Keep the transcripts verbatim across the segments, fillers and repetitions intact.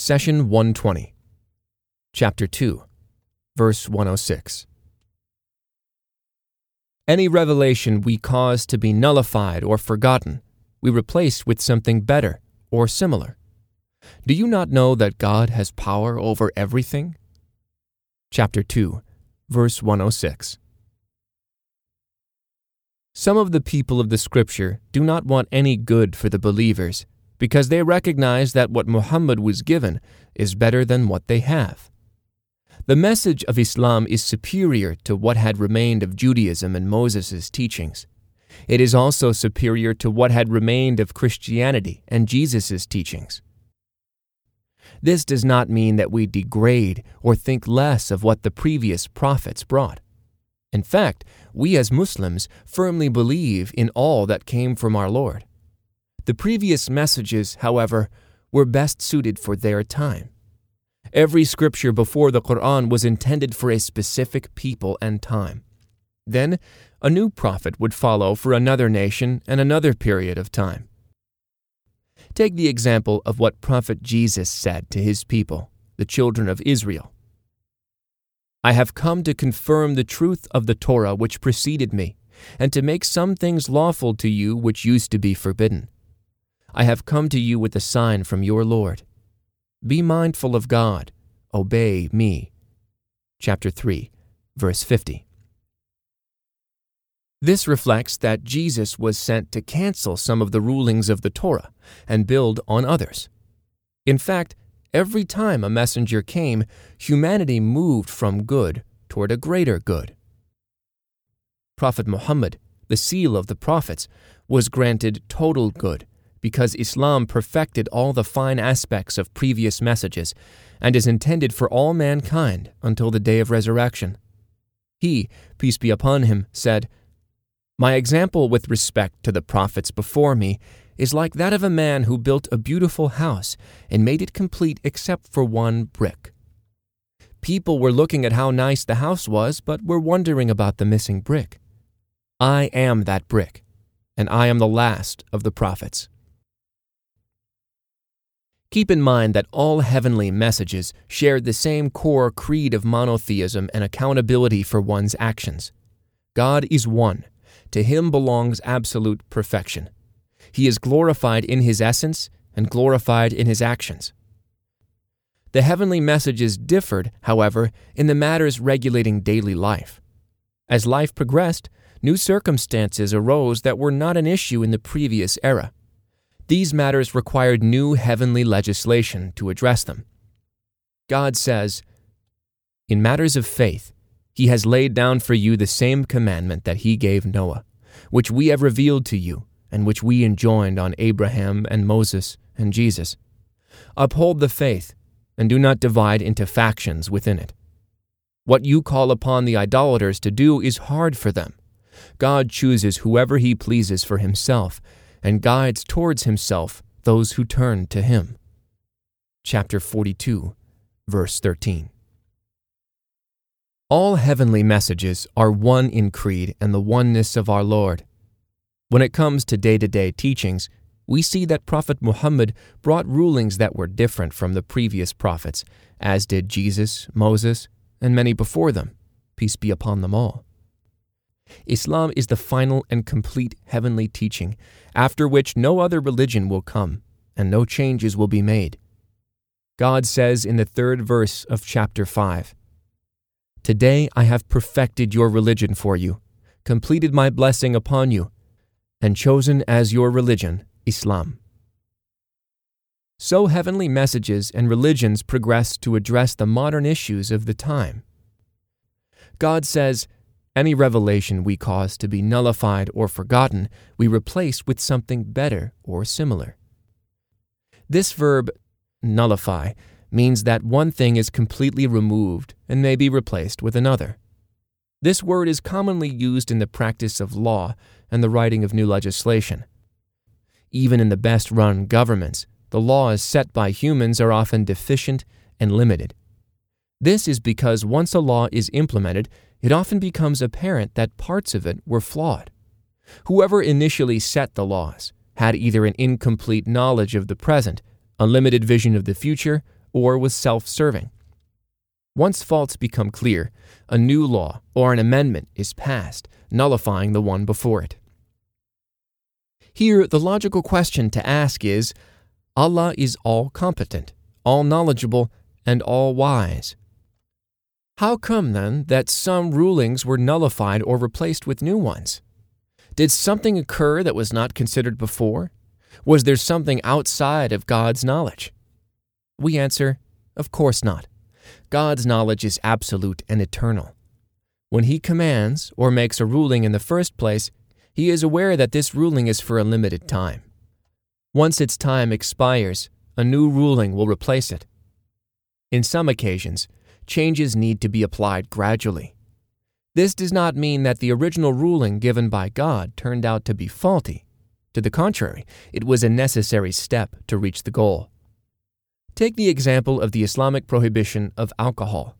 Session one twenty, Chapter two, Verse one oh six. Any revelation we cause to be nullified or forgotten, we replace with something better or similar. Do you not know that God has power over everything? Chapter two, Verse one oh six. Some of the people of the Scripture do not want any good for the believers because they recognize that what Muhammad was given is better than what they have. The message of Islam is superior to what had remained of Judaism and Moses' teachings. It is also superior to what had remained of Christianity and Jesus' teachings. This does not mean that we degrade or think less of what the previous prophets brought. In fact, we as Muslims firmly believe in all that came from our Lord. The previous messages, however, were best suited for their time. Every scripture before the Quran was intended for a specific people and time. Then, a new prophet would follow for another nation and another period of time. Take the example of what Prophet Jesus said to his people, the children of Israel. I have come to confirm the truth of the Torah which preceded me, and to make some things lawful to you which used to be forbidden. I have come to you with a sign from your Lord. Be mindful of God, obey me. Chapter three, Verse fifty. This reflects that Jesus was sent to cancel some of the rulings of the Torah and build on others. In fact, every time a messenger came, humanity moved from good toward a greater good. Prophet Muhammad, the seal of the prophets, was granted total good because Islam perfected all the fine aspects of previous messages and is intended for all mankind until the day of resurrection. He, peace be upon him, said, "My example with respect to the prophets before me is like that of a man who built a beautiful house and made it complete except for one brick. People were looking at how nice the house was, but were wondering about the missing brick. I am that brick, and I am the last of the prophets." Keep in mind that all heavenly messages shared the same core creed of monotheism and accountability for one's actions. God is one. To Him belongs absolute perfection. He is glorified in His essence and glorified in His actions. The heavenly messages differed, however, in the matters regulating daily life. As life progressed, new circumstances arose that were not an issue in the previous era. These matters required new heavenly legislation to address them. God says, "In matters of faith, He has laid down for you the same commandment that He gave Noah, which we have revealed to you, and which we enjoined on Abraham and Moses and Jesus. Uphold the faith, and do not divide into factions within it. What you call upon the idolaters to do is hard for them. God chooses whoever He pleases for Himself, and guides towards Himself those who turn to Him." Chapter forty-two, Verse thirteen. All heavenly messages are one in creed and the oneness of our Lord. When it comes to day-to-day teachings, we see that Prophet Muhammad brought rulings that were different from the previous prophets, as did Jesus, Moses, and many before them, peace be upon them all. Islam is the final and complete heavenly teaching, after which no other religion will come, and no changes will be made. God says in the third verse of chapter five, "Today I have perfected your religion for you, completed my blessing upon you, and chosen as your religion Islam." So heavenly messages and religions progress to address the modern issues of the time. God says, "Any revelation we cause to be nullified or forgotten, we replace with something better or similar." This verb, nullify, means that one thing is completely removed and may be replaced with another. This word is commonly used in the practice of law and the writing of new legislation. Even in the best-run governments, the laws set by humans are often deficient and limited. This is because once a law is implemented, it often becomes apparent that parts of it were flawed. Whoever initially set the laws had either an incomplete knowledge of the present, a limited vision of the future, or was self-serving. Once faults become clear, a new law or an amendment is passed, nullifying the one before it. Here, the logical question to ask is, Allah is all-competent, all-knowledgeable, and all-wise. How come, then, that some rulings were nullified or replaced with new ones? Did something occur that was not considered before? Was there something outside of God's knowledge? We answer, of course not. God's knowledge is absolute and eternal. When He commands or makes a ruling in the first place, He is aware that this ruling is for a limited time. Once its time expires, a new ruling will replace it. In some occasions, changes need to be applied gradually. This does not mean that the original ruling given by God turned out to be faulty. To the contrary, it was a necessary step to reach the goal. Take the example of the Islamic prohibition of alcohol.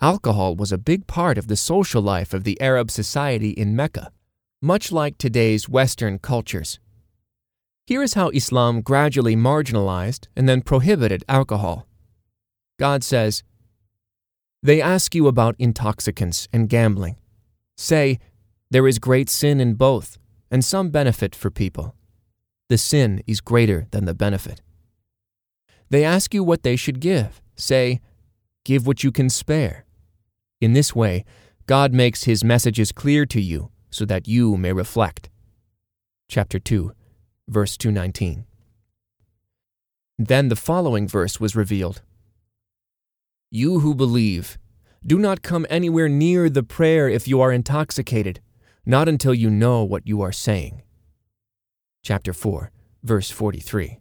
Alcohol was a big part of the social life of the Arab society in Mecca, much like today's Western cultures. Here is how Islam gradually marginalized and then prohibited alcohol. God says, "They ask you about intoxicants and gambling. Say, there is great sin in both, and some benefit for people. The sin is greater than the benefit. They ask you what they should give. Say, give what you can spare." In this way, God makes His messages clear to you so that you may reflect. Chapter two, verse two nineteen. Then the following verse was revealed. "You who believe, do not come anywhere near the prayer if you are intoxicated, not until you know what you are saying." Chapter four, verse forty-three.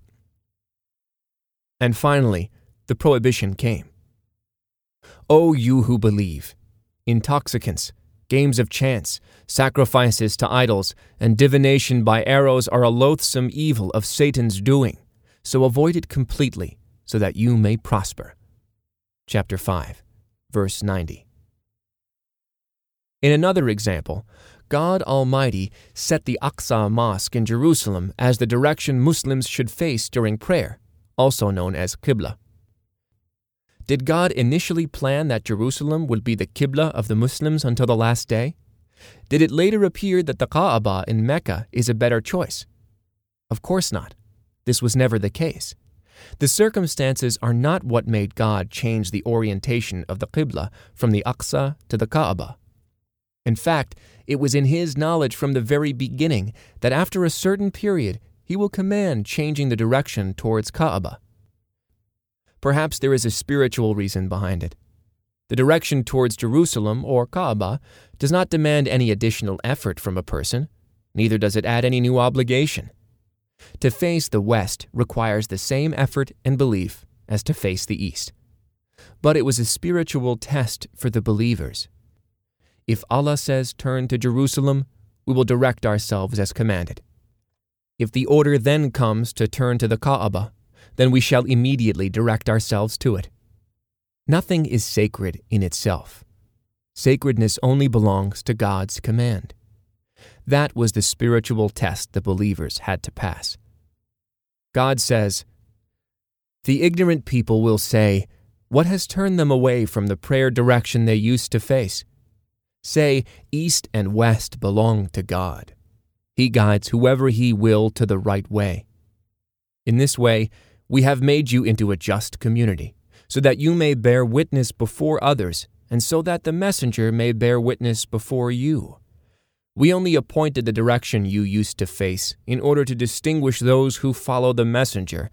And finally, the prohibition came. "O you who believe, intoxicants, games of chance, sacrifices to idols, and divination by arrows are a loathsome evil of Satan's doing, so avoid it completely, so that you may prosper." Chapter five, verse ninety. In another example, God Almighty set the Aqsa Mosque in Jerusalem as the direction Muslims should face during prayer, also known as Qibla. Did God initially plan that Jerusalem would be the Qibla of the Muslims until the last day? Did it later appear that the Ka'aba in Mecca is a better choice? Of course not. This was never the case. The circumstances are not what made God change the orientation of the Qibla from the Aqsa to the Kaaba. In fact, it was in His knowledge from the very beginning that after a certain period, He will command changing the direction towards Kaaba. Perhaps there is a spiritual reason behind it. The direction towards Jerusalem or Kaaba does not demand any additional effort from a person, neither does it add any new obligation. To face the West requires the same effort and belief as to face the East. But it was a spiritual test for the believers. If Allah says, "Turn to Jerusalem," we will direct ourselves as commanded. If the order then comes to turn to the Kaaba, then we shall immediately direct ourselves to it. Nothing is sacred in itself. Sacredness only belongs to God's command. That was the spiritual test the believers had to pass. God says, "The ignorant people will say, 'What has turned them away from the prayer direction they used to face?' Say, East and West belong to God. He guides whoever He will to the right way. In this way, we have made you into a just community, so that you may bear witness before others, and so that the messenger may bear witness before you. We only appointed the direction you used to face in order to distinguish those who follow the messenger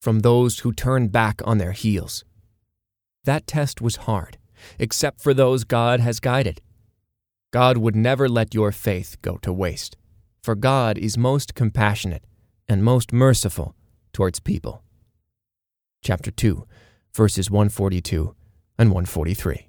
from those who turn back on their heels." That test was hard, except for those God has guided. God would never let your faith go to waste, for God is most compassionate and most merciful towards people. Chapter two, verses one forty-two and one forty-three.